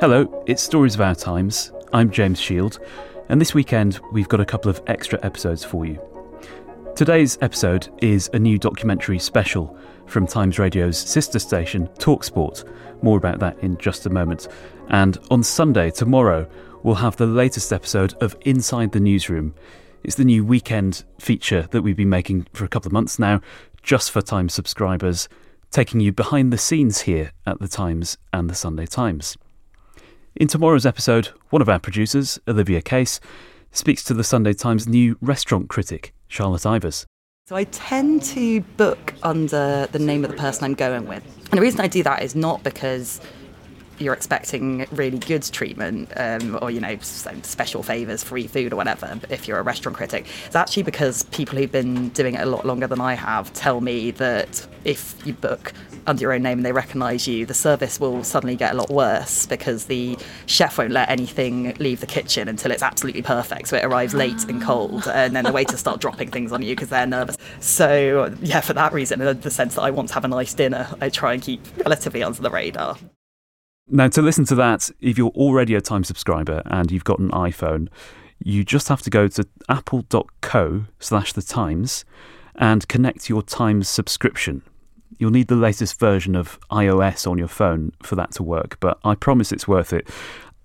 Hello, it's Stories of Our Times. I'm James Shield, and this weekend we've got a couple of extra episodes for you. Today's episode is a new documentary special from Times Radio's sister station, TalkSport. More about that in just a moment. And on Sunday, tomorrow, we'll have the latest episode of Inside the Newsroom. It's the new weekend feature that we've been making for a couple of months now, just for Times subscribers, taking you behind the scenes here at The Times and the Sunday Times. In tomorrow's episode, one of our producers, Olivia Case, speaks to the Sunday Times' new restaurant critic, Charlotte Ivers. So I tend to book under the name of the person I'm going with. And the reason I do that is not because you're expecting really good treatment or, you know, some special favours, free food or whatever, if you're a restaurant critic. It's actually because people who've been doing it a lot longer than I have tell me that if you book under your own name and they recognise you, the service will suddenly get a lot worse because the chef won't let anything leave the kitchen until it's absolutely perfect. So it arrives late and cold, and then the waiters start dropping things on you because they're nervous. So, yeah, for that reason, in the sense that I want to have a nice dinner, I try and keep relatively under the radar. Now, to listen to that, if you're already a Time subscriber and you've got an iPhone, you just have to go to apple.co/thetimes and connect your Times subscription. You'll need the latest version of iOS on your phone for that to work, but I promise it's worth it.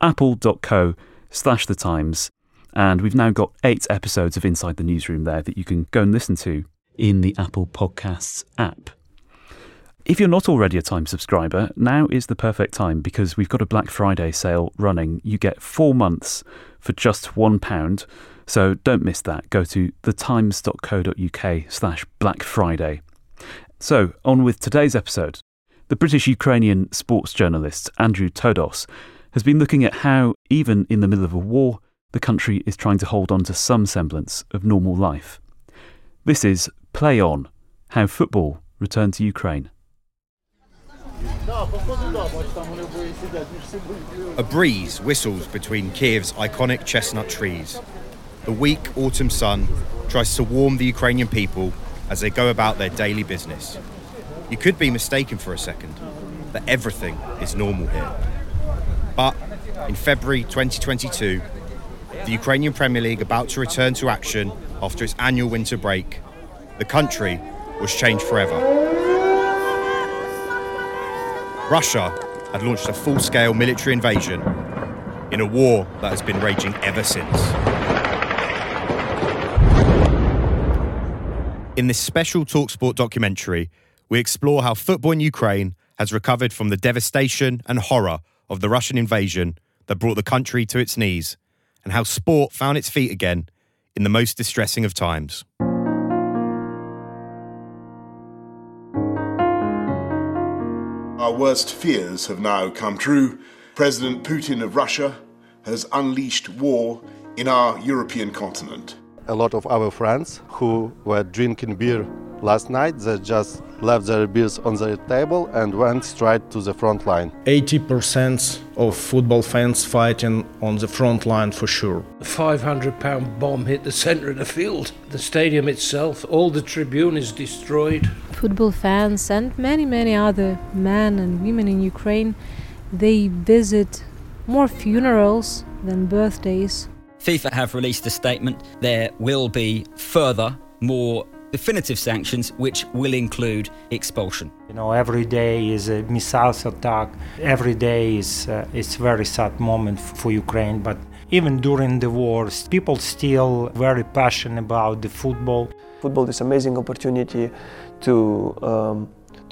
apple.co/thetimes. And we've now got 8 episodes of Inside the Newsroom there that you can go and listen to in the Apple Podcasts app. If you're not already a Time subscriber, now is the perfect time because we've got a Black Friday sale running. You get 4 months for just £1, so don't miss that. Go to thetimes.co.uk/Black Friday. So, on with today's episode. The British-Ukrainian sports journalist Andrew Todos has been looking at how, even in the middle of a war, the country is trying to hold on to some semblance of normal life. This is Play On, How Football Returned to Ukraine. A breeze whistles between Kiev's iconic chestnut trees. The weak autumn sun tries to warm the Ukrainian people as they go about their daily business. You could be mistaken for a second that everything is normal here. But in February 2022, the Ukrainian Premier League about to return to action after its annual winter break, the country was changed forever. Russia had launched a full-scale military invasion in a war that has been raging ever since. In this special TalkSport documentary, we explore how football in Ukraine has recovered from the devastation and horror of the Russian invasion that brought the country to its knees, and how sport found its feet again in the most distressing of times. Our worst fears have now come true. President Putin of Russia has unleashed war in our European continent. A lot of our friends who were drinking beer last night, they just left their beers on their table and went straight to the front line. 80% of football fans fighting on the front line for sure. A 500-pound bomb hit the centre of the field. The stadium itself, all the tribune is destroyed. Football fans and many other men and women in Ukraine, they visit more funerals than birthdays. FIFA have released a statement. There will be further, more definitive sanctions, which will include expulsion. You know, every day is a missile attack. Every day is it's very sad moment for Ukraine. But even during the wars, people still very passionate about the football. Football is amazing opportunity to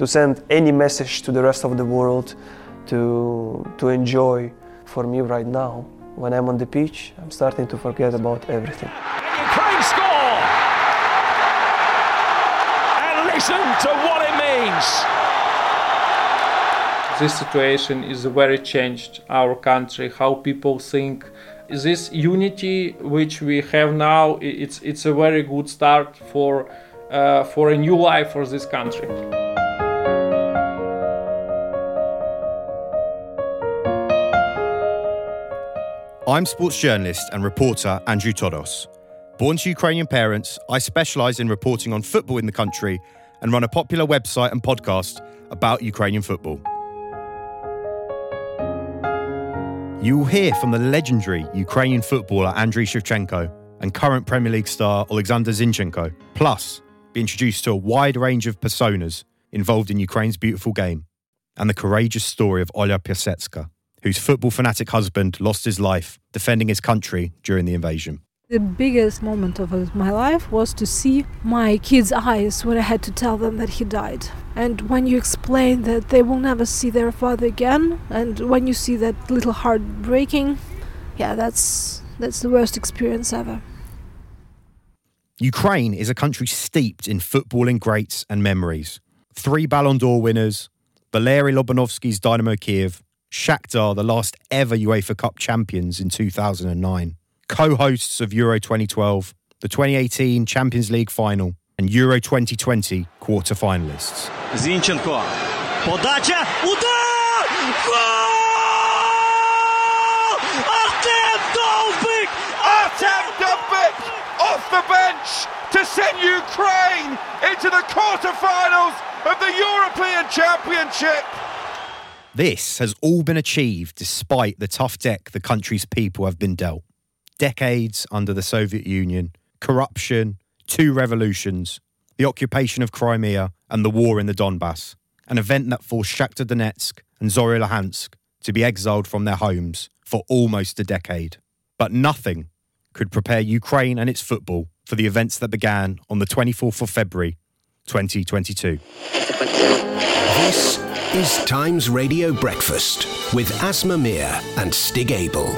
send any message to the rest of the world to enjoy. For me right now, when I'm on the pitch, I'm starting to forget about everything. Listen to what it means. this situation is very changed our country, how people think. This unity which we have now, it's a very good start for a new life for this country. I'm sports journalist and reporter Andrew Todos. Born to Ukrainian parents, I specialise in reporting on football in the country and run a popular website and podcast about Ukrainian football. You will hear from the legendary Ukrainian footballer Andriy Shevchenko and current Premier League star Oleksandr Zinchenko, plus be introduced to a wide range of personas involved in Ukraine's beautiful game and the courageous story of Olha Piasetska, whose football fanatic husband lost his life defending his country during the invasion. The biggest moment of my life was to see my kids' eyes when I had to tell them that he died. And when you explain that they will never see their father again, and when you see that little heart breaking, yeah, that's the worst experience ever. Ukraine is a country steeped in footballing greats and memories. 3 Ballon d'Or winners, Valery Lobanovsky's Dynamo Kiev, Shakhtar, the last ever UEFA Cup champions in 2009. Co-hosts of Euro 2012, the 2018 Champions League final and Euro 2020 quarter-finalists. Zinchenko, подача, удар! Goal! Artem Dovbyk off the bench to send Ukraine into the quarter-finals of the European Championship. This has all been achieved despite the tough deck the country's people have been dealt. Decades under the Soviet Union, corruption, 2 revolutions, the occupation of Crimea and the war in the Donbass, an event that forced Shakhtar Donetsk and Zorya Luhansk to be exiled from their homes for almost a decade. But nothing could prepare Ukraine and its football for the events that began on the 24th of February, 2022. This is Times Radio Breakfast with Asma Mir and Stig Abel.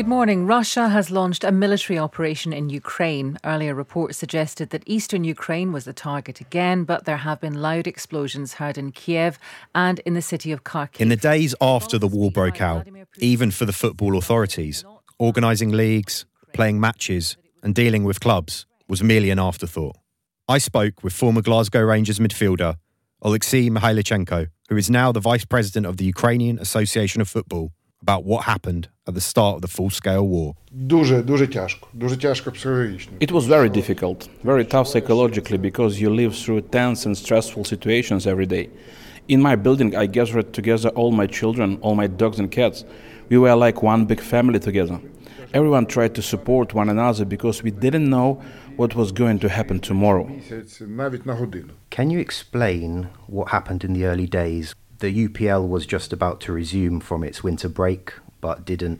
Good morning. Russia has launched a military operation in Ukraine. Earlier reports suggested that eastern Ukraine was the target again, but there have been loud explosions heard in Kiev and in the city of Kharkiv. In the days after the war broke out, even for the football authorities, organising leagues, playing matches and dealing with clubs was merely an afterthought. I spoke with former Glasgow Rangers midfielder Olexei Mykhailychenko, who is now the vice president of the Ukrainian Association of Football, about what happened at the start of the full-scale war. It was very difficult, very tough psychologically, because you live through tense and stressful situations every day. In my building, I gathered together all my children, all my dogs and cats. We were like one big family together. Everyone tried to support one another because we didn't know what was going to happen tomorrow. Can you explain what happened in the early days? The UPL was just about to resume from its winter break, but didn't.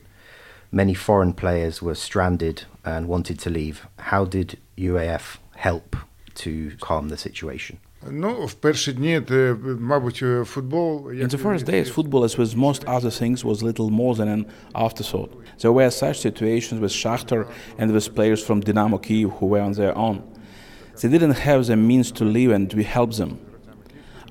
Many foreign players were stranded and wanted to leave. How did UAF help to calm the situation? In the first days, football, as with most other things, was little more than an afterthought. There were such situations with Shakhtar and with players from Dynamo Kiev who were on their own. They didn't have the means to leave, and we helped them.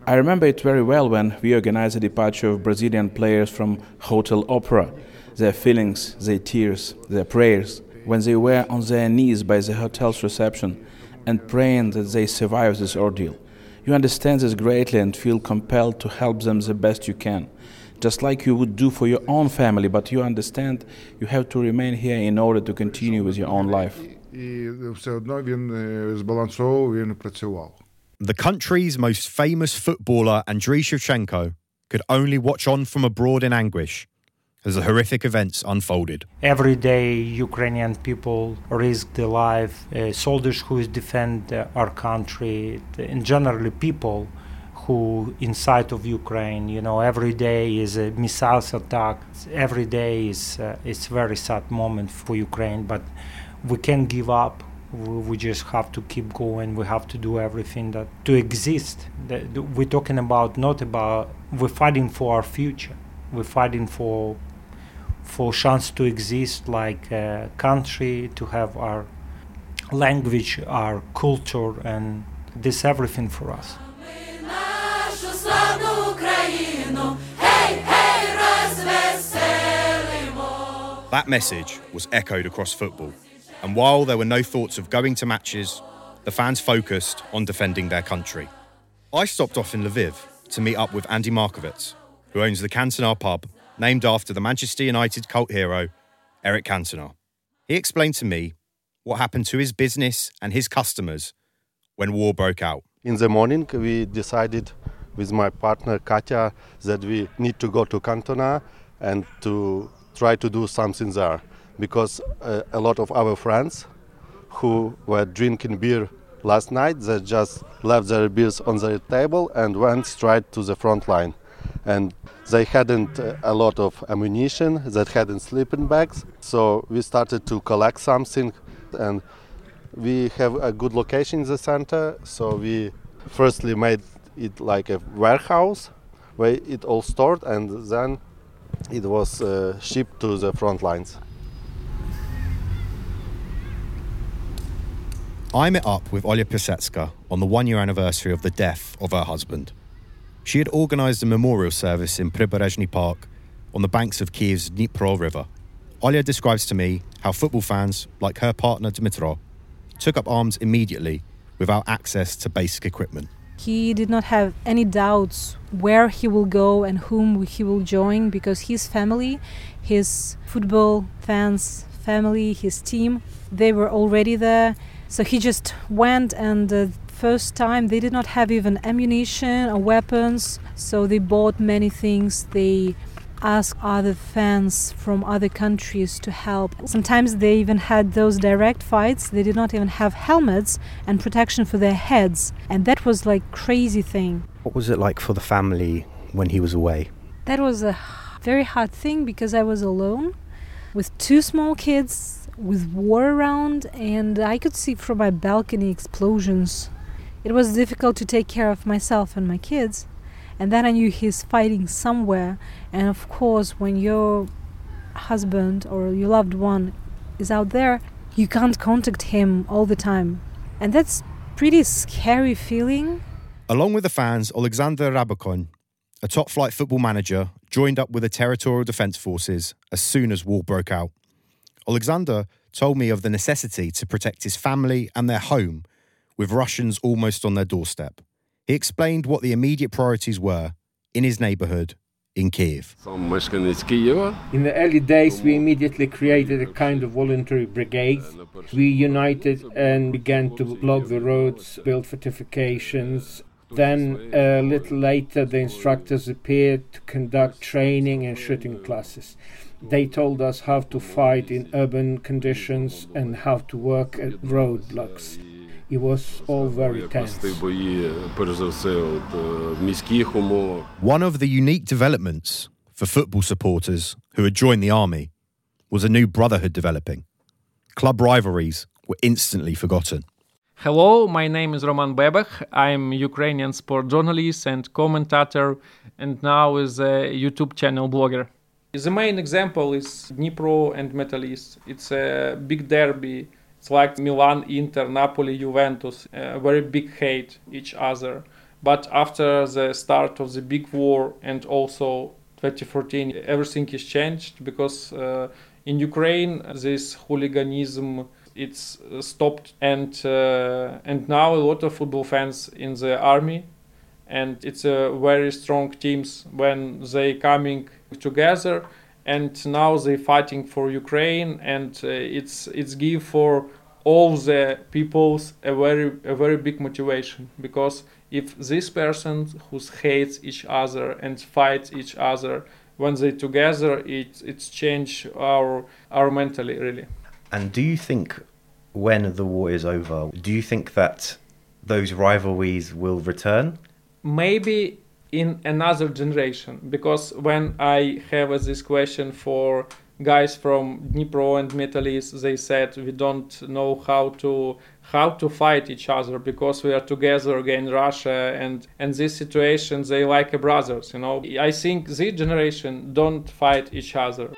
I remember it very well when we organized the departure of Brazilian players from Hotel Opera. Their feelings, their tears, their prayers, when they were on their knees by the hotel's reception and praying that they survive this ordeal. You understand this greatly and feel compelled to help them the best you can, just like you would do for your own family, but you understand you have to remain here in order to continue with your own life. The country's most famous footballer, Andriy Shevchenko, could only watch on from abroad in anguish as the horrific events unfolded. Every day, Ukrainian people risk their life, soldiers who defend our country, and generally people who inside of Ukraine, every day is a missiles attack. Every day is a very sad moment for Ukraine, but we can't give up. We just have to keep going. We have to do everything that to exist. We're talking about we're fighting for our future. We're fighting for chance to exist like a country, to have our language, our culture, and this everything for us. That message was echoed across football, and while there were no thoughts of going to matches, the fans focused on defending their country. I stopped off in Lviv to meet up with Andy Markovitz, who owns the Cantona pub, named after the Manchester United cult hero, Eric Cantona. He explained to me what happened to his business and his customers when war broke out. In the morning, we decided with my partner, Katya, that we need to go to Cantona and to try to do something there, because a lot of our friends who were drinking beer last night, they just left their beers on their table and went straight to the front line. And they hadn't a lot of ammunition, they hadn't sleeping bags, so we started to collect something. And we have a good location in the center, so we firstly made it like a warehouse where it all stored, and then it was shipped to the front lines. I met up with Olha Piasetska on the one-year anniversary of the death of her husband. She had organised a memorial service in Priberezhny Park on the banks of Kiev's Dnipro River. Olha describes to me how football fans, like her partner Dmytro, took up arms immediately without access to basic equipment. He did not have any doubts where he will go and whom he will join, because his family, his football fans' family, his team, they were already there. So he just went, and the first time they did not have even ammunition or weapons, so they bought many things. They asked other fans from other countries to help. Sometimes they even had those direct fights. They did not even have helmets and protection for their heads. And that was like crazy thing. What was it like for the family when he was away? That was a very hard thing, because I was alone with two small kids, with war around, and I could see from my balcony explosions. It was difficult to take care of myself and my kids. And then I knew he's fighting somewhere. And of course, when your husband or your loved one is out there, you can't contact him all the time. And that's pretty scary feeling. Along with the fans, Oleksandr Rabokon, a top-flight football manager, joined up with the territorial defence forces as soon as war broke out. Oleksandr told me of the necessity to protect his family and their home, with Russians almost on their doorstep. He explained what the immediate priorities were in his neighborhood in Kiev. In the early days, we immediately created a kind of voluntary brigade. We united and began to block the roads, build fortifications. Then, a little later, the instructors appeared to conduct training and shooting classes. They told us how to fight in urban conditions and how to work at roadblocks. It was all very tense. One of the unique developments for football supporters who had joined the army was a new brotherhood developing. Club rivalries were instantly forgotten. Hello, my name is Roman Bebek. I'm a Ukrainian sport journalist and commentator, and now is a YouTube channel blogger. The main example is Dnipro and Metalist. It's a big derby. It's like Milan, Inter, Napoli, Juventus, very big hate each other. But after the start of the big war and also 2014, everything is changed, because in Ukraine this hooliganism, it's stopped, and now a lot of football fans in the army, and it's a very strong teams when they coming together. And now they're fighting for Ukraine, and it's give for all the peoples a very big motivation, because if this person who hates each other and fights each other, when they're together, it's changed our mentally, really. And do you think when the war is over, do you think that those rivalries will return? Maybe in another generation, because when I have this question for guys from Dnipro and Metalist, they said we don't know how to fight each other, because we are together again Russia, and this situation they like a brothers, you know. I think this generation don't fight each other.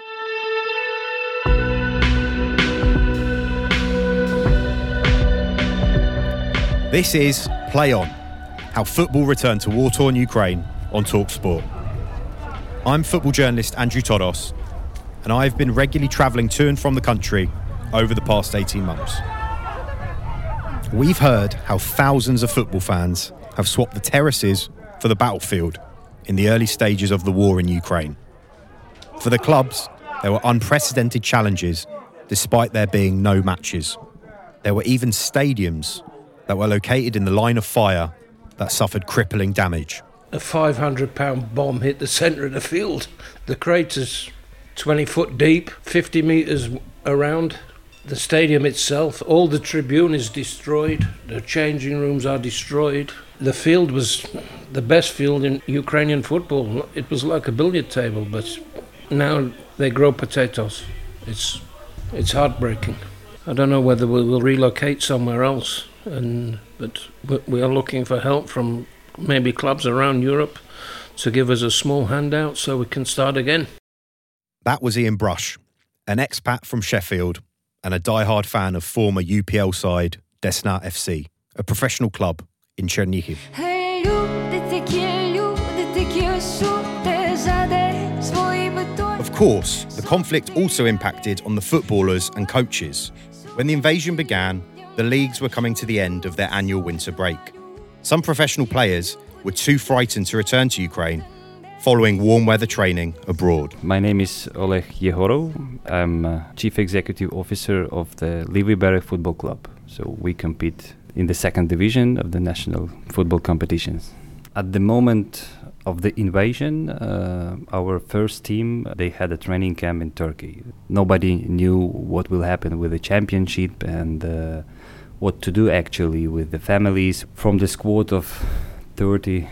This is Play On, how football returned to war-torn Ukraine on TalkSport. I'm football journalist Andrew Todos, and I have been regularly travelling to and from the country over the past 18 months. We've heard how thousands of football fans have swapped the terraces for the battlefield in the early stages of the war in Ukraine. For the clubs, there were unprecedented challenges despite there being no matches. There were even stadiums that were located in the line of fire that suffered crippling damage. A 500-pound bomb hit the centre of the field. The crater's 20 foot deep, 50 metres around. The stadium itself, all the tribune is destroyed. The changing rooms are destroyed. The field was the best field in Ukrainian football. It was like a billiard table, but now they grow potatoes. It's heartbreaking. I don't know whether we will relocate somewhere else, but we are looking for help from maybe clubs around Europe to give us a small handout so we can start again. That was Ian Brush, an expat from Sheffield and a diehard fan of former UPL side Desna FC, a professional club in Chernihiv. Of course, the conflict also impacted on the footballers and coaches. When the invasion began, the leagues were coming to the end of their annual winter break. Some professional players were too frightened to return to Ukraine following warm weather training abroad. My name is Oleh Yehorov. I'm Chief Executive Officer of the Lviv Beret Football Club. So we compete in the second division of the national football competitions. At the moment of the invasion, our first team, they had a training camp in Turkey. Nobody knew what will happen with the championship and what to do actually with the families. From the squad of 32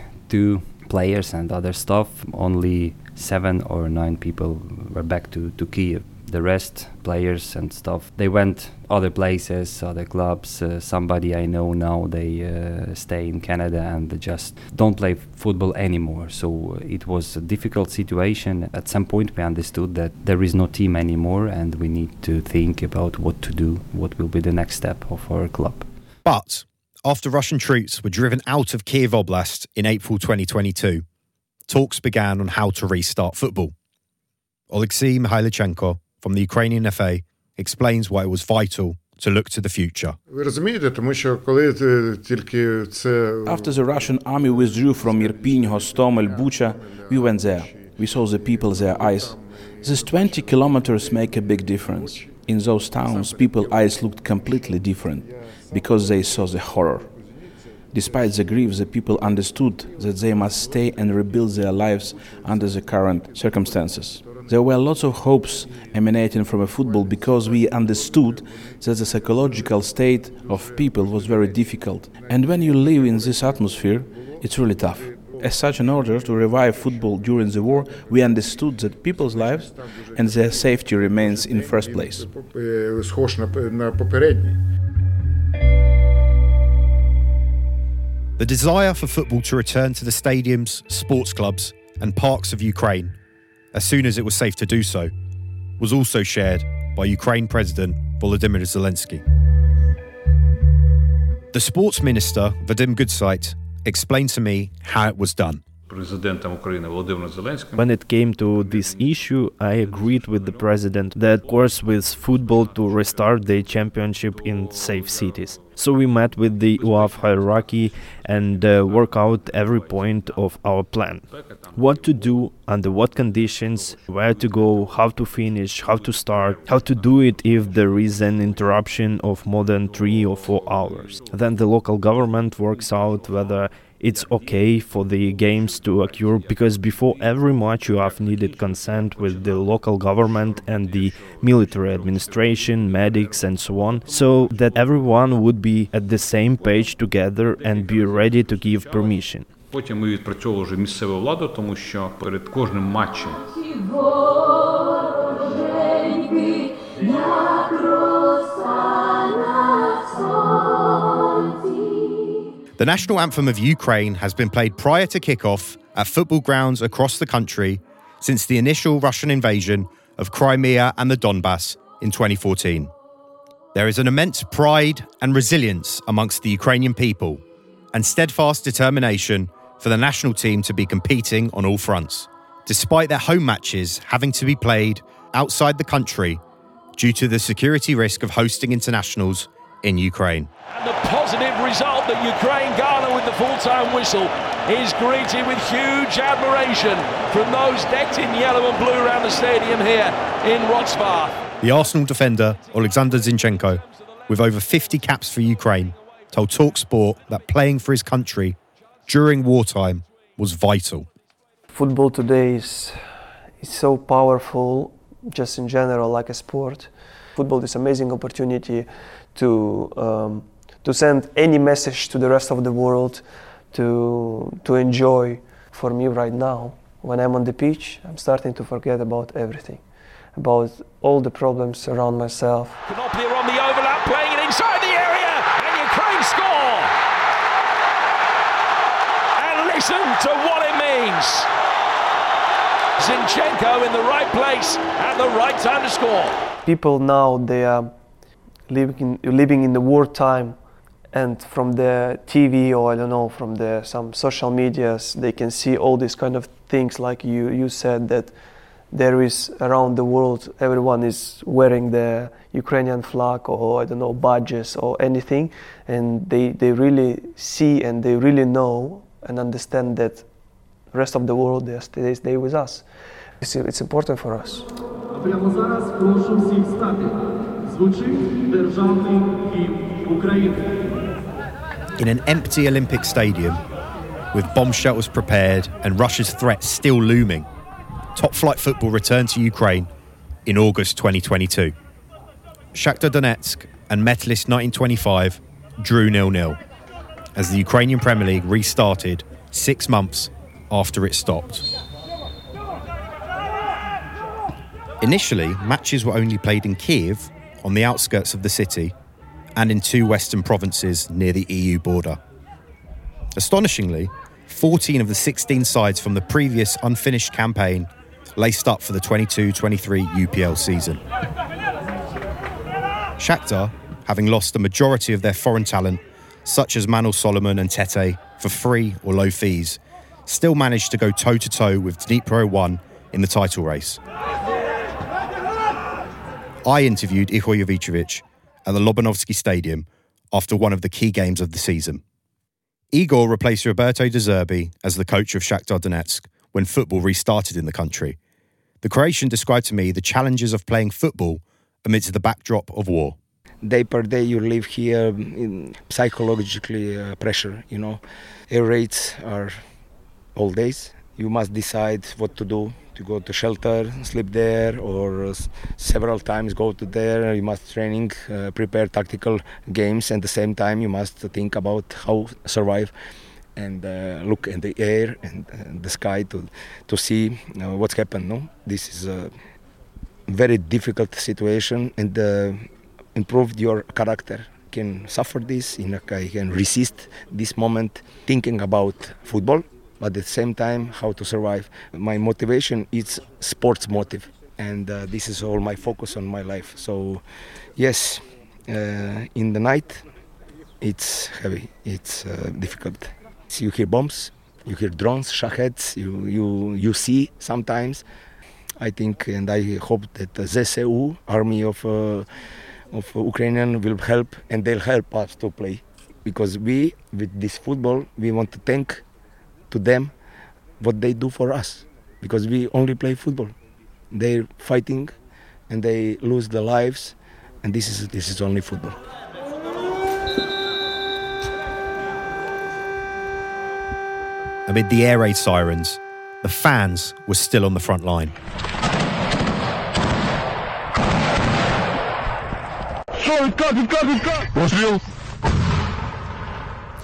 players and other staff, only 7 or 9 people were back to Kiev. The rest, players and staff, they went other places, other clubs. Somebody I know now, they stay in Canada and they just don't play football anymore. So it was a difficult situation. At some point we understood that there is no team anymore and we need to think about what to do, what will be the next step of our club. But after Russian troops were driven out of Kiev Oblast in April 2022, talks began on how to restart football. Oleksiy Mykhailychenko from the Ukrainian FA explains why it was vital to look to the future. After the Russian army withdrew from Irpin, Hostomel, Bucha, we went there. We saw the people, their eyes. These 20 kilometers make a big difference. In those towns, people's eyes looked completely different because they saw the horror. Despite the grief, the people understood that they must stay and rebuild their lives under the current circumstances. There were lots of hopes emanating from a football because we understood that the psychological state of people was very difficult. And when you live in this atmosphere, it's really tough. As such, in order to revive football during the war, we understood that people's lives and their safety remains in first place. The desire for football to return to the stadiums, sports clubs and parks of Ukraine as soon as it was safe to do so, was also shared by Ukraine President Volodymyr Zelensky. The sports minister, Vadim Gudsait, explained to me how it was done. When it came to this issue, I agreed with the president that, of course, with football to restart the championship in safe cities. So we met with the UAF hierarchy and work out every point of our plan. What to do, under what conditions, where to go, how to finish, how to start, how to do it if there is an interruption of more than 3 or 4 hours. Then the local government works out whether it's okay for the games to occur, because before every match you have needed consent with the local government and the military administration, medics and so on, so that everyone would be at the same page together and be ready to give permission. Потім ми відпрацьовували вже місцеву владу, тому що перед кожним матчем the national anthem of Ukraine has been played prior to kickoff at football grounds across the country since the initial Russian invasion of Crimea and the Donbass in 2014. There is an immense pride and resilience amongst the Ukrainian people and steadfast determination for the national team to be competing on all fronts, despite their home matches having to be played outside the country due to the security risk of hosting internationals in Ukraine. And the positive result that Ukraine garner with the full-time whistle is greeted with huge admiration from those decked in yellow and blue around the stadium here in Wrocław. The Arsenal defender, Oleksandr Zinchenko, with over 50 caps for Ukraine, told TalkSport that playing for his country during wartime was vital. Football today is so powerful, just in general, like a sport. Football is an amazing opportunity to send any message to the rest of the world to enjoy. For me right now, when I'm on the pitch, I'm starting to forget about everything, about all the problems around myself. Konopia on the overlap, playing it inside the area, and Ukraine score! And listen to what it means. Zinchenko in the right place at the right time to score. People now, they are living in the wartime, and from the TV or from the some social medias, they can see all these kind of things, like you said, that there is around the world, everyone is wearing the Ukrainian flag or badges or anything, and they really see and they really know and understand that the rest of the world, they stay with us. It's important for us. In an empty Olympic stadium, with bomb shelters prepared and Russia's threat still looming, top-flight football returned to Ukraine in August 2022. Shakhtar Donetsk and Metalist 1925 drew 0-0 as the Ukrainian Premier League restarted 6 months after it stopped. Initially, matches were only played in Kiev, on the outskirts of the city, and in 2 western provinces near the EU border. Astonishingly, 14 of the 16 sides from the previous unfinished campaign laced up for the 22-23 UPL season. Shakhtar, having lost the majority of their foreign talent, such as Manal Solomon and Tete, for free or low fees, still managed to go toe-to-toe with Dnipro 1 in the title race. I interviewed Ihor Jovicevic at the Lobanovsky Stadium after one of the key games of the season. Igor replaced Roberto De Zerbi as the coach of Shakhtar Donetsk when football restarted in the country. The Croatian described to me the challenges of playing football amidst the backdrop of war. Day per day you live here in psychologically pressure, Air raids are all days. You must decide what to do. To go to shelter, sleep there, or several times go to there. You must training, prepare tactical games, and at the same time you must think about how survive and look in the air and the sky to see what's happened. No, this is a very difficult situation, and improved your character. Can suffer this, can resist this moment, thinking about football. But at the same time, how to survive. My motivation is sports motive, and this is all my focus on my life. So, yes, in the night, it's heavy, it's difficult. You hear bombs, you hear drones, shaheds, you see sometimes. I think and I hope that the ZSU, army of Ukrainian, will help, and they'll help us to play. Because we, with this football, we want to thank to them what they do for us, because we only play football. They're fighting and they lose their lives, and this is only football. Amid the air raid sirens, the fans were still on the front line.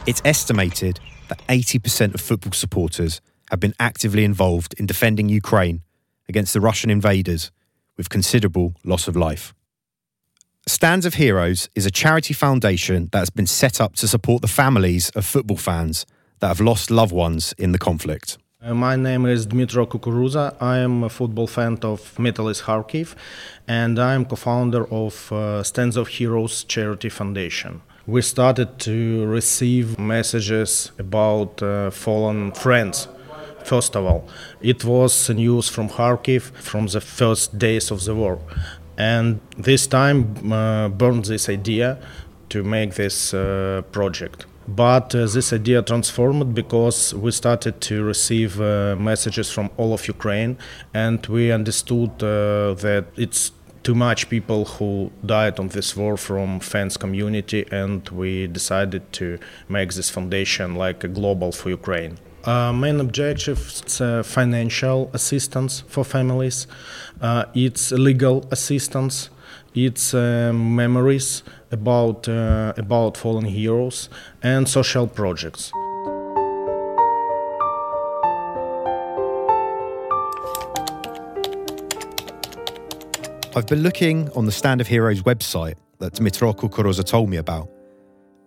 It's estimated that 80% of football supporters have been actively involved in defending Ukraine against the Russian invaders, with considerable loss of life. Stands of Heroes is a charity foundation that has been set up to support the families of football fans that have lost loved ones in the conflict. My name is Dmytro Kukuruza. I am a football fan of Metalist Kharkiv, and I am co-founder of Stands of Heroes charity foundation. We started to receive messages about fallen friends, First of all, it was news from Kharkiv from the first days of the war. And this time burned this idea to make this project. But this idea transformed because we started to receive messages from all of Ukraine, and we understood that it's too much people who died on this war from fans community, and we decided to make this foundation like a global for Ukraine. Main objective is financial assistance for families, it's legal assistance, it's memories about fallen heroes and social projects. I've been looking on the Stand of Heroes website that Dmytro Kukuroza told me about,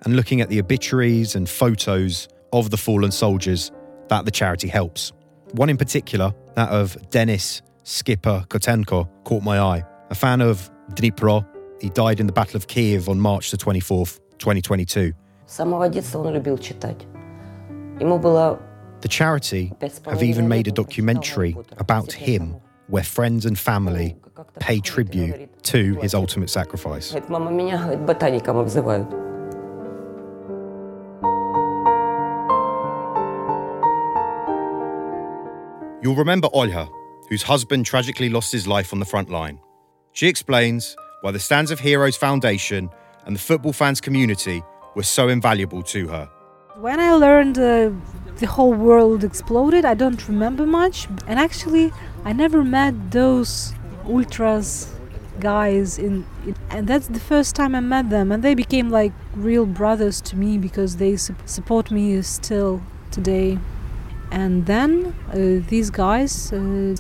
and looking at the obituaries and photos of the fallen soldiers that the charity helps. One in particular, that of Denis Skipper Kotenko, caught my eye. A fan of Dnipro, he died in the Battle of Kiev on March the 24th, 2022. The charity have even made a documentary about him where friends and family pay tribute to his ultimate sacrifice. You'll remember Olha, whose husband tragically lost his life on the front line. She explains why the Stands of Heroes Foundation and the football fans community were so invaluable to her. When I learned the whole world exploded, I don't remember much. And actually, I never met those ultras guys, and that's the first time I met them. And they became like real brothers to me because they support me still today. And then these guys,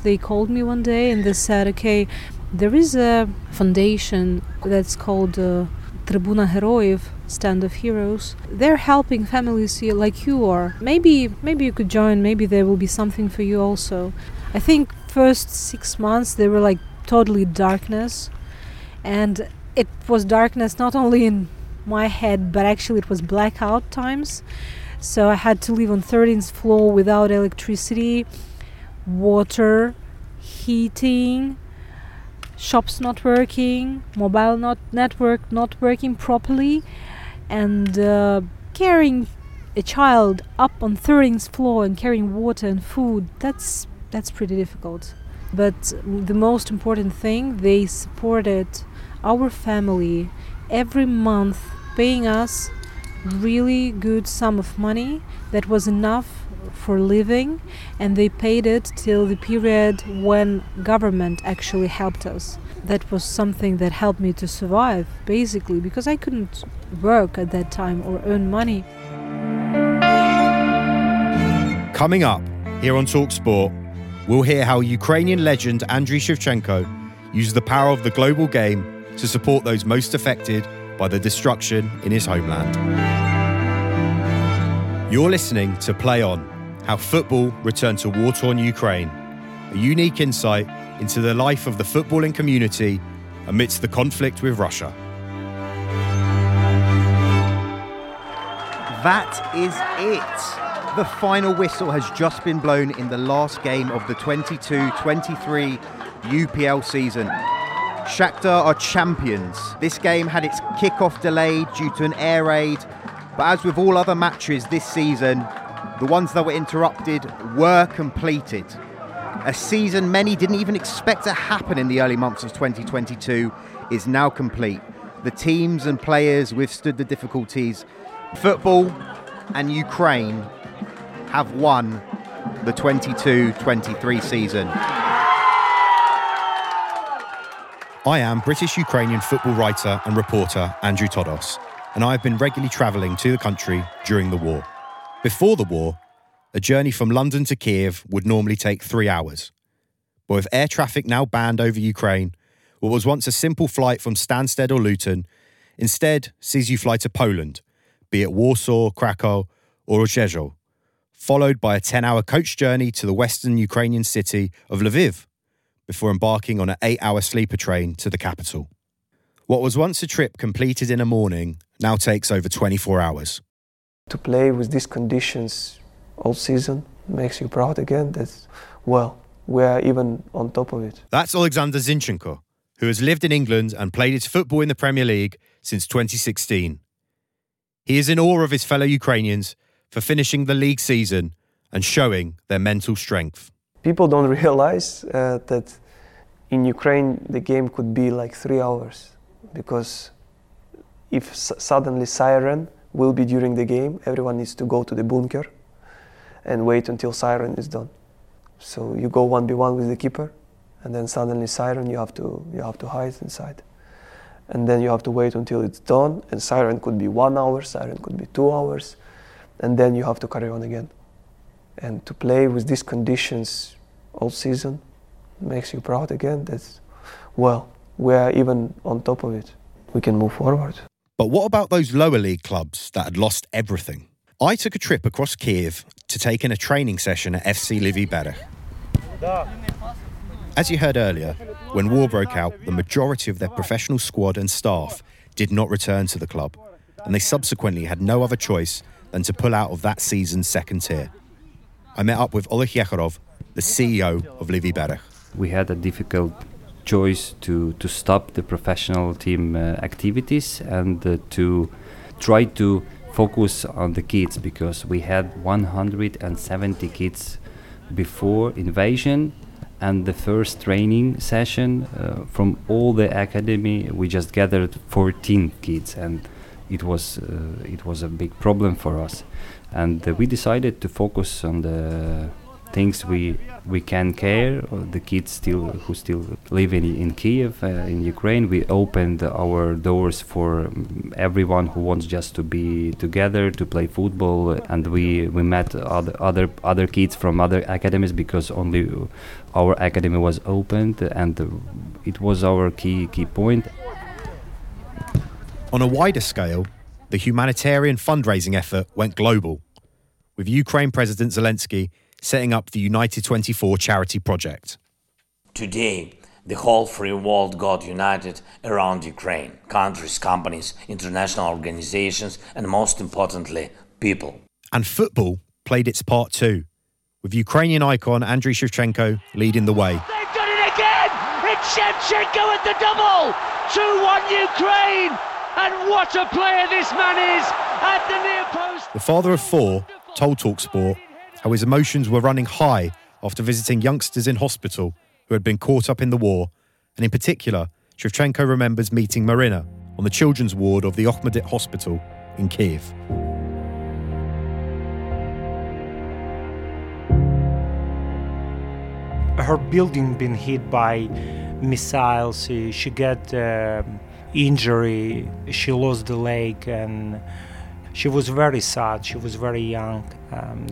they called me one day and they said, okay, there is a foundation that's called Tribuna Heroev, Stand of Heroes. They're helping families here like you are. Maybe you could join, maybe there will be something for you also. I think first 6 months they were like totally darkness. And it was darkness not only in my head, but actually it was blackout times. So I had to live on 13th floor without electricity, water, heating, shops not working, mobile network not working properly, and carrying a child up on 13th floor and carrying water and food, that's pretty difficult. But the most important thing, they supported our family every month, paying us really good sum of money that was enough for living, and they paid it till the period when government actually helped us. That was something that helped me to survive, basically, because I couldn't work at that time or earn money. Coming up here on TalkSport, we'll hear how Ukrainian legend Andriy Shevchenko used the power of the global game to support those most affected by the destruction in his homeland. You're listening to Play On, How Football Returned to War-Torn Ukraine, a unique insight into the life of the footballing community amidst the conflict with Russia. That is it. The final whistle has just been blown in the last game of the 22-23 UPL season. Shakhtar are champions. This game had its kickoff delayed due to an air raid, but as with all other matches this season, the ones that were interrupted were completed. A season many didn't even expect to happen in the early months of 2022 is now complete. The teams and players withstood the difficulties. Football and Ukraine have won the 22-23 season. I am British-Ukrainian football writer and reporter Andrew Todos, and I have been regularly travelling to the country during the war. Before the war, a journey from London to Kiev would normally take 3 hours. But with air traffic now banned over Ukraine, what was once a simple flight from Stansted or Luton instead sees you fly to Poland, be it Warsaw, Krakow or Rzeszów, followed by a 10-hour coach journey to the western Ukrainian city of Lviv, before embarking on an 8-hour sleeper train to the capital. What was once a trip completed in a morning now takes over 24 hours. To play with these conditions all season, makes you proud again that, well, we are even on top of it. That's Oleksandr Zinchenko, who has lived in England and played his football in the Premier League since 2016. He is in awe of his fellow Ukrainians for finishing the league season and showing their mental strength. People don't realise that in Ukraine the game could be like 3 hours, because if suddenly siren will be during the game, everyone needs to go to the bunker and wait until siren is done. So you go 1v1 with the keeper, and then suddenly siren, you have to hide inside. And then you have to wait until it's done, and siren could be 1 hour, siren could be 2 hours, and then you have to carry on again. And to play with these conditions all season makes you proud again that, well, we are even on top of it. We can move forward. But what about those lower league clubs that had lost everything? I took a trip across Kiev to take in a training session at FC Lviv Berech. As you heard earlier, when war broke out, the majority of their professional squad and staff did not return to the club, and they subsequently had no other choice than to pull out of that season's second tier. I met up with Oleh Yehorov, the CEO of Lviv Berech. We had a difficult choice to stop the professional team activities and to try to focus on the kids, because we had 170 kids before invasion, and the first training session from all the academy we just gathered 14 kids, and it was a big problem for us. And we decided to focus on the things we can care, the kids who still live in Kiev, in Ukraine. We opened our doors for everyone who wants just to be together, to play football, and we met other kids from other academies, because only our academy was opened, and it was our key point. On a wider scale, the humanitarian fundraising effort went global, with Ukraine President Zelensky setting up the United 24 charity project. Today, the whole free world got united around Ukraine. Countries, companies, international organizations, and most importantly, people. And football played its part too, with Ukrainian icon Andriy Shevchenko leading the way. They've done it again! It's Shevchenko at the double! 2-1 Ukraine! And what a player this man is at the near post. The father of four told TalkSport how his emotions were running high after visiting youngsters in hospital who had been caught up in the war. And in particular, Shevchenko remembers meeting Marina on the children's ward of the Ochmedit Hospital in Kiev. Her building been hit by missiles. She got injury, she lost the leg, and she was very sad. She was very young.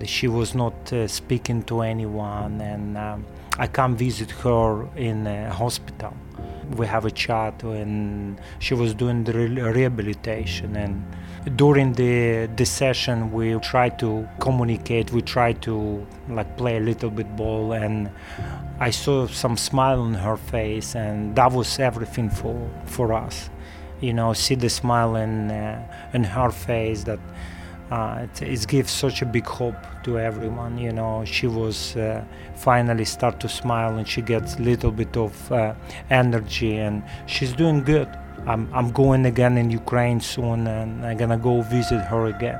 She was not speaking to anyone, and I come visit her in hospital. We have a chat, and she was doing the rehabilitation, and during the session we try to communicate, we try to like play a little bit ball, and I saw some smile on her face, and that was everything for us. You know, see the smile in her face, that it gives such a big hope to everyone. You know, she was finally start to smile, and she gets a little bit of energy, and she's doing good. I'm going again in Ukraine soon, and I'm gonna go visit her again.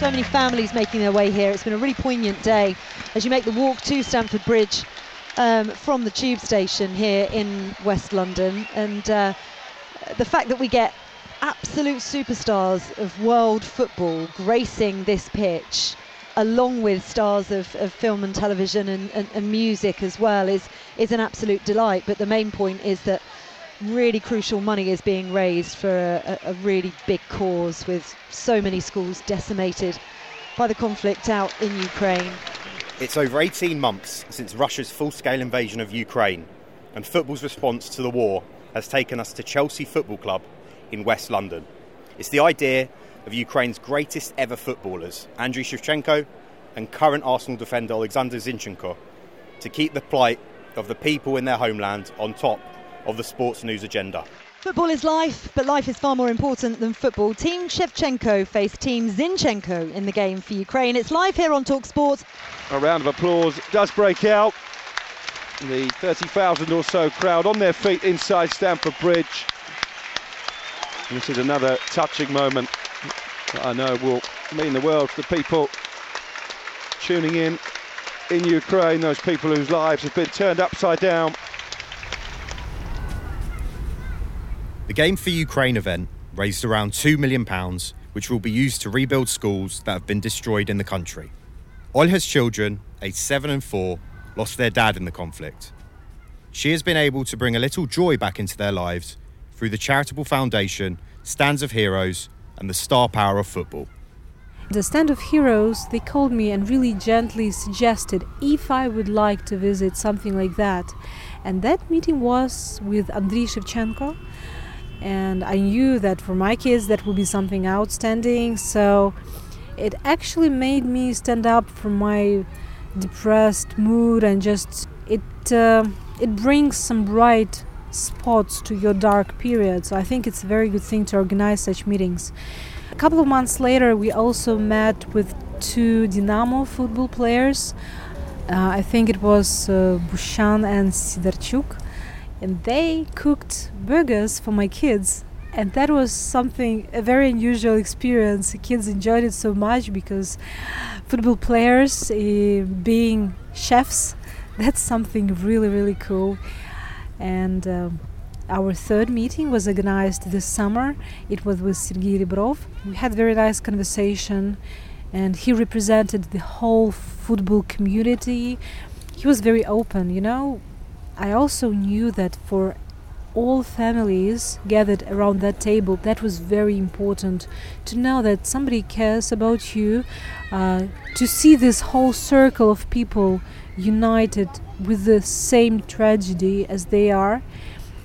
So many families making their way here. It's been a really poignant day as you make the walk to Stamford Bridge from the tube station here in West London. And the fact that we get absolute superstars of world football gracing this pitch, along with stars of film and television and music as well, is an absolute delight. But the main point is that really crucial money is being raised for a really big cause, with so many schools decimated by the conflict out in Ukraine. It's over 18 months since Russia's full-scale invasion of Ukraine, and football's response to the war has taken us to Chelsea Football Club in West London. It's the idea of Ukraine's greatest ever footballers, Andriy Shevchenko and current Arsenal defender Oleksandr Zinchenko, to keep the plight of the people in their homeland on top of the sports news agenda. Football is life, but life is far more important than football. Team Shevchenko faced Team Zinchenko in the game for Ukraine. It's live here on TalkSport. A round of applause does break out. The 30,000 or so crowd on their feet inside Stamford Bridge. And this is another touching moment that I know will mean the world to the people tuning in Ukraine, those people whose lives have been turned upside down. The Game for Ukraine event raised around £2 million, which will be used to rebuild schools that have been destroyed in the country. Olha's children, aged 7 and 4, lost their dad in the conflict. She has been able to bring a little joy back into their lives through the charitable foundation, Stands of Heroes, and the star power of football. The Stand of Heroes, they called me and really gently suggested if I would like to visit something like that. And that meeting was with Andriy Shevchenko. And I knew that for my kids that would be something outstanding, so it actually made me stand up from my depressed mood, and just it brings some bright spots to your dark period. So I think it's a very good thing to organize such meetings. A couple of months later, we also met with two Dynamo football players. I think it was Bushan and Sidarchuk. And they cooked burgers for my kids, and that was a very unusual experience. The kids enjoyed it so much because football players being chefs, that's something really, really cool. And our third meeting was organized this summer. It was with Sergei Rebrov. We had a very nice conversation, and he represented the whole football community. He was very open, you know. I also knew that for all families gathered around that table, that was very important to know that somebody cares about you, to see this whole circle of people united with the same tragedy as they are.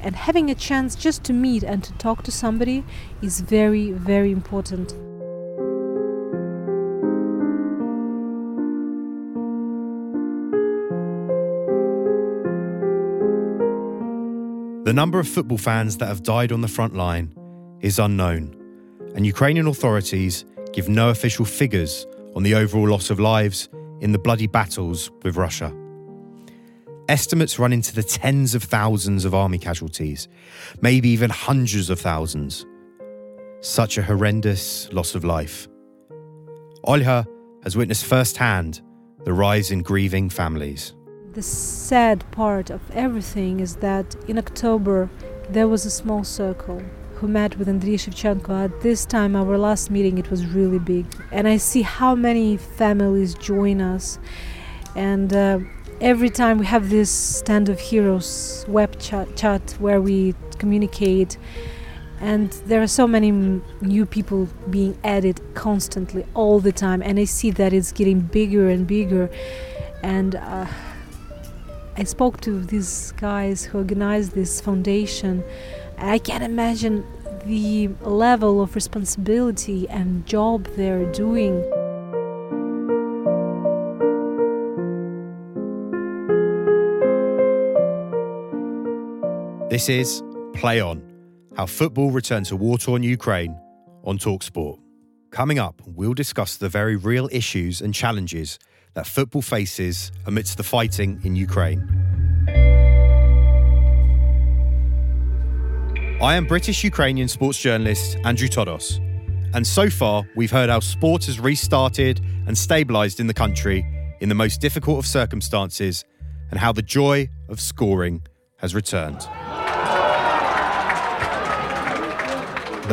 And having a chance just to meet and to talk to somebody is very, very important. The number of football fans that have died on the front line is unknown, and Ukrainian authorities give no official figures on the overall loss of lives in the bloody battles with Russia. Estimates run into the tens of thousands of army casualties, maybe even hundreds of thousands. Such a horrendous loss of life. Olha has witnessed firsthand the rise in grieving families. The sad part of everything is that in October there was a small circle who met with Andriy Shevchenko. At this time, our last meeting, it was really big. And I see how many families join us. And every time we have this Stand of Heroes web chat where we communicate. And there are so many new people being added constantly, all the time. And I see that it's getting bigger and bigger. And I spoke to these guys who organized this foundation. I can't imagine the level of responsibility and job they're doing. This is Play On, how football returned to war-torn Ukraine on TalkSport. Coming up, we'll discuss the very real issues and challenges that football faces amidst the fighting in Ukraine. I am British-Ukrainian sports journalist Andrew Todos, and so far we've heard how sport has restarted and stabilised in the country in the most difficult of circumstances and how the joy of scoring has returned.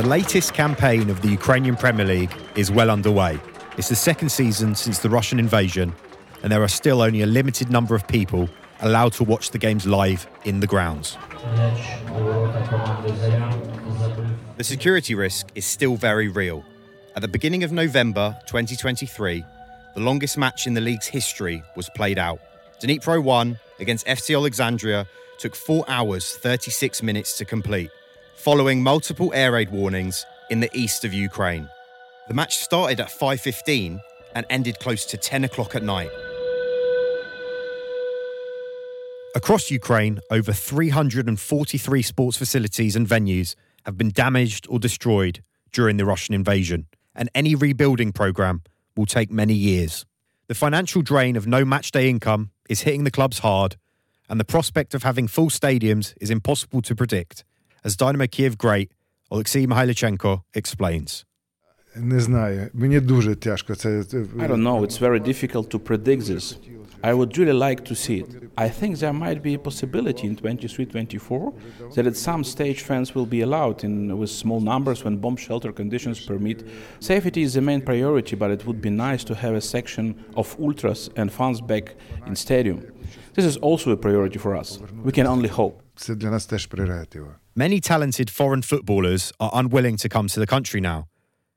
The latest campaign of the Ukrainian Premier League is well underway. It's the second season since the Russian invasion, and there are still only a limited number of people allowed to watch the games live in the grounds. The security risk is still very real. At the beginning of November 2023, the longest match in the league's history was played out. Dnipro 1 against FC Alexandria took 4 hours 36 minutes to complete, following multiple air raid warnings in the east of Ukraine. The match started at 5:15 and ended close to 10 o'clock at night. Across Ukraine, over 343 sports facilities and venues have been damaged or destroyed during the Russian invasion, and any rebuilding programme will take many years. The financial drain of no matchday income is hitting the clubs hard, and the prospect of having full stadiums is impossible to predict, as Dynamo Kiev great Oleksiy Mykhailychenko explains. I don't know, it's very difficult to predict this. I would really like to see it. I think there might be a possibility in 23-24 that at some stage fans will be allowed in with small numbers when bomb shelter conditions permit. Safety is the main priority, but it would be nice to have a section of ultras and fans back in stadium. This is also a priority for us. We can only hope. Many talented foreign footballers are unwilling to come to the country now,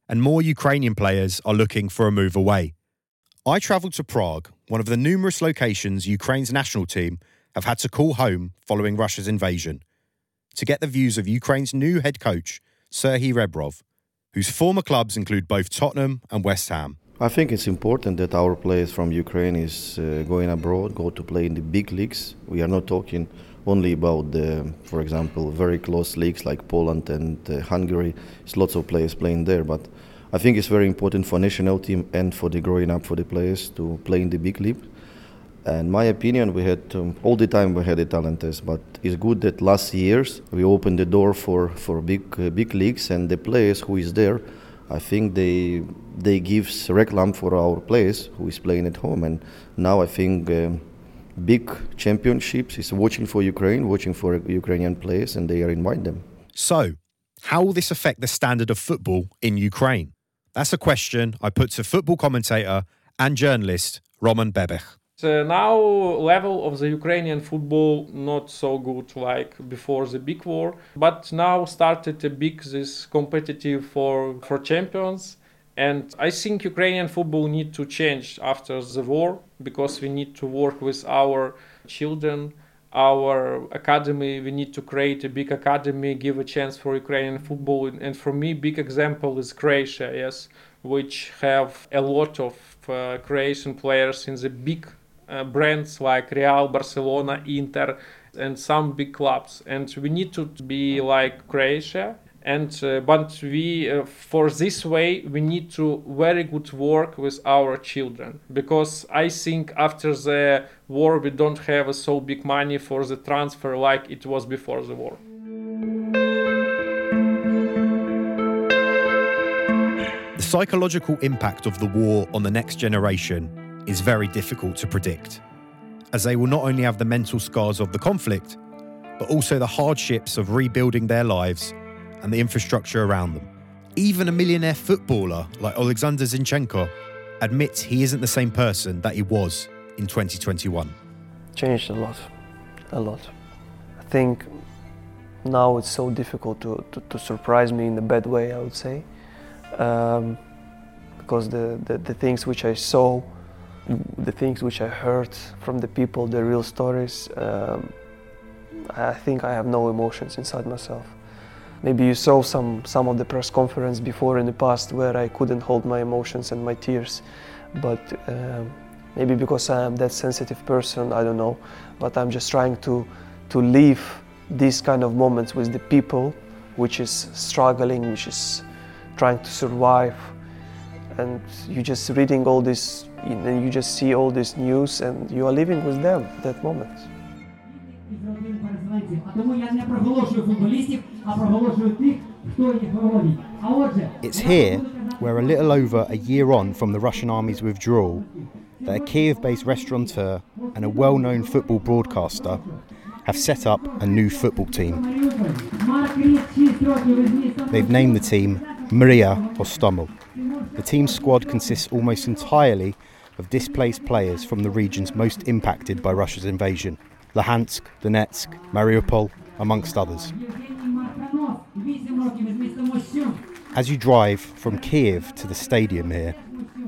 and more Ukrainian players are looking for a move away. I travelled to Prague, one of the numerous locations Ukraine's national team have had to call home following Russia's invasion, to get the views of Ukraine's new head coach, Serhiy Rebrov, whose former clubs include both Tottenham and West Ham. I think it's important that our players from Ukraine is going abroad, go to play in the big leagues. We are not talking only about the, for example, very close leagues like Poland and Hungary. There's lots of players playing there, but I think it's very important for national team and for the growing up for the players to play in the big league. And my opinion, we had all the time we had a talent test, but it's good that last years we opened the door for big leagues, and the players who is there, I think they give reclam for our players who is playing at home. And now I think big championships is watching for Ukraine, watching for Ukrainian players, and they are inviting them. So, how will this affect the standard of football in Ukraine? That's a question I put to football commentator and journalist Roman Bebek. So now level of the Ukrainian football not so good like before the big war, but now started a big this competitive for champions, and I think Ukrainian football need to change after the war, because we need to work with our children, our academy. We need to create a big academy, give a chance for Ukrainian football, and for me big example is Croatia, yes, which have a lot of Croatian players in the big brands like Real, Barcelona, Inter, and some big clubs, and we need to be like Croatia. And but we for this way we need to very good work with our children, because I think after the war we don't have so big money for the transfer like it was before the war. The psychological impact of the war on the next generation is very difficult to predict, as they will not only have the mental scars of the conflict, but also the hardships of rebuilding their lives and the infrastructure around them. Even a millionaire footballer like Oleksandr Zinchenko admits he isn't the same person that he was in 2021. Changed a lot. I think now it's so difficult to surprise me in a bad way, I would say, because the things which I saw, the things which I heard from the people, the real stories, I think I have no emotions inside myself. Maybe you saw some of the press conference before in the past where I couldn't hold my emotions and my tears, but maybe because I am that sensitive person, I don't know, but I'm just trying to live these kind of moments with the people which is struggling, which is trying to survive, and you just reading all this, and you just see all this news, and you are living with them that moment. It's here, where a little over a year on from the Russian army's withdrawal, that a Kiev-based restaurateur and a well-known football broadcaster have set up a new football team. They've named the team Maria Hostomel. The team's squad consists almost entirely of displaced players from the regions most impacted by Russia's invasion: Luhansk, Donetsk, Mariupol, amongst others. As you drive from Kiev to the stadium here,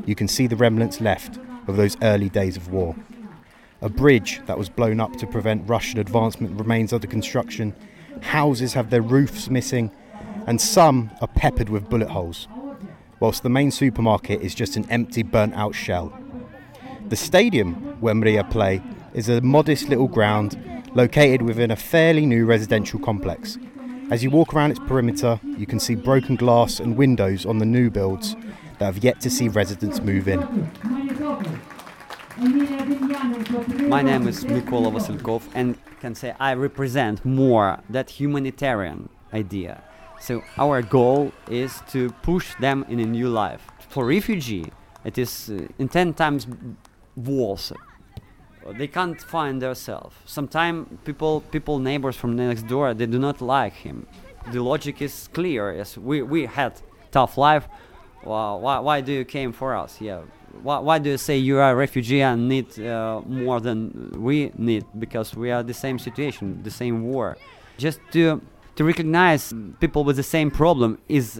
you can see the remnants left of those early days of war. A bridge that was blown up to prevent Russian advancement remains under construction, houses have their roofs missing, and some are peppered with bullet holes, whilst the main supermarket is just an empty, burnt-out shell. The stadium where Maria play is a modest little ground located within a fairly new residential complex. As you walk around its perimeter, you can see broken glass and windows on the new builds that have yet to see residents move in. My name is Mykola Vasilkov, and can say I represent more that humanitarian idea. So our goal is to push them in a new life. For refugee, it is in 10 times worse. They can't find themselves. Sometimes people, neighbors from next door, they do not like him. The logic is clear. Yes, we had tough life. Why do you came for us? Yeah. Why do you say you are a refugee and need more than we need? Because we are the same situation, the same war. Just to recognize people with the same problem is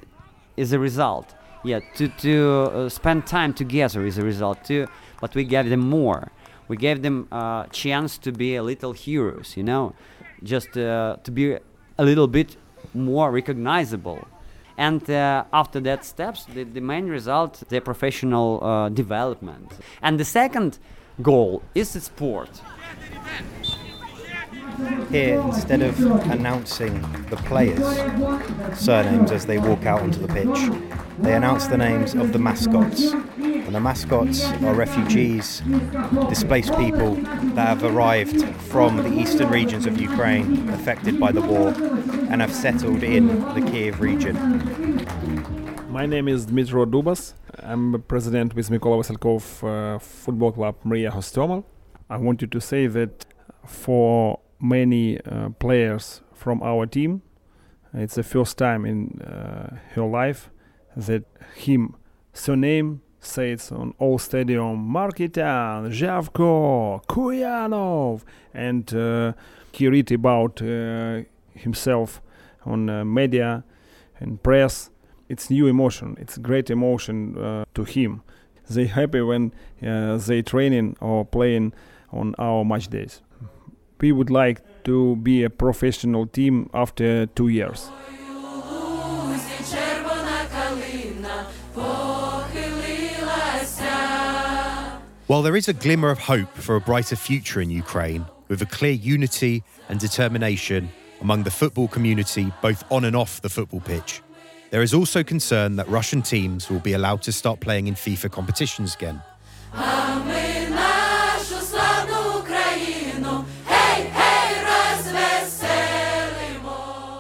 a result. Yeah, to spend time together is a result too. But we gave them more. We gave them a chance to be a little heroes, you know, just to be a little bit more recognizable. And after that steps, the main result, their professional development. And the second goal is the sport. Here, instead of announcing the players' surnames as they walk out onto the pitch, they announce the names of the mascots. And the mascots are refugees, displaced people that have arrived from the eastern regions of Ukraine affected by the war and have settled in the Kiev region. My name is Dmytro Dubas. I'm president with Mykola Vasilkov football club Maria Hostomel. I wanted to say that for many players from our team, it's the first time in her life that him surname says on all stadium, Markitan, Zhavko, Kuyanov, and he read about himself on media and press. It's new emotion, it's great emotion to him. They happy when they training or playing on our match days. We would like to be a professional team after 2 years. While there is a glimmer of hope for a brighter future in Ukraine, with a clear unity and determination among the football community, both on and off the football pitch, there is also concern that Russian teams will be allowed to start playing in FIFA competitions again.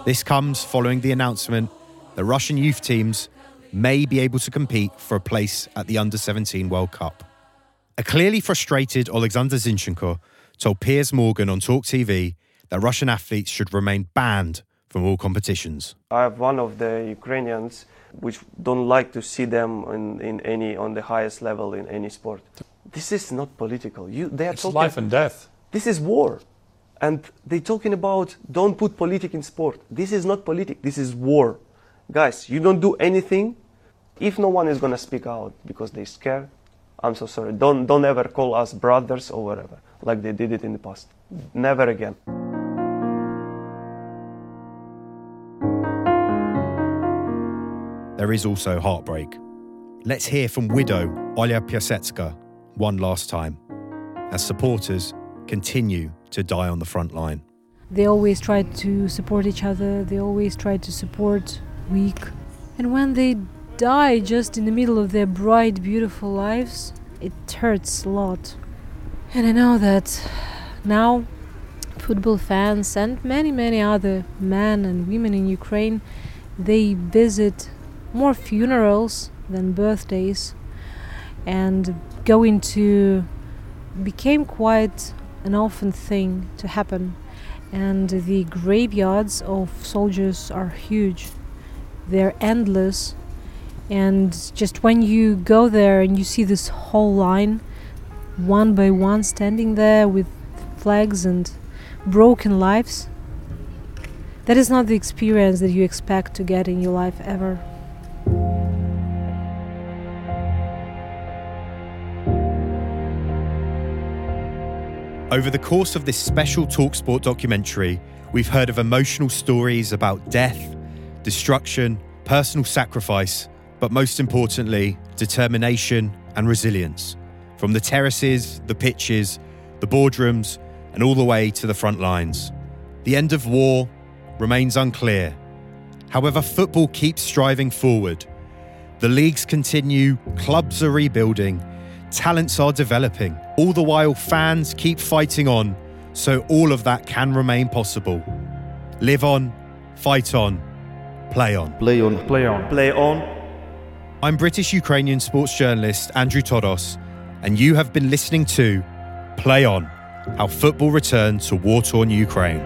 This comes following the announcement that Russian youth teams may be able to compete for a place at the Under-17 World Cup. A clearly frustrated Oleksandr Zinchenko told Piers Morgan on Talk TV that Russian athletes should remain banned from all competitions. I have one of the Ukrainians which don't like to see them on the highest level in any sport. This is not political. It's talking, life and death. This is war. And they're talking about don't put politics in sport. This is not politics, this is war. Guys, you don't do anything. If no one is going to speak out because they're scared, I'm so sorry. Don't ever call us brothers or whatever, like they did it in the past. Never again. There is also heartbreak. Let's hear from widow Olha Piasetska one last time, as supporters continue to die on the front line. They always try to support each other, they always try to support weak. And when they die just in the middle of their bright, beautiful lives, it hurts a lot. And I know that now football fans and many other men and women in Ukraine, they visit more funerals than birthdays and going to became quite an often thing to happen. And the graveyards of soldiers are huge. They're endless. And just when you go there and you see this whole line, one by one, standing there with flags and broken lives, that is not the experience that you expect to get in your life ever. Over the course of this special TalkSport documentary, we've heard of emotional stories about death, destruction, personal sacrifice, but most importantly, determination and resilience. From the terraces, the pitches, the boardrooms, and all the way to the front lines. The end of war remains unclear. However, football keeps striving forward. The leagues continue, clubs are rebuilding, talents are developing, all the while fans keep fighting on, so all of that can remain possible. Live on, fight on, play on. Play on, play on, play on. I'm British-Ukrainian sports journalist Andrew Todos, and you have been listening to Play On, How Football Returned to War-Torn Ukraine.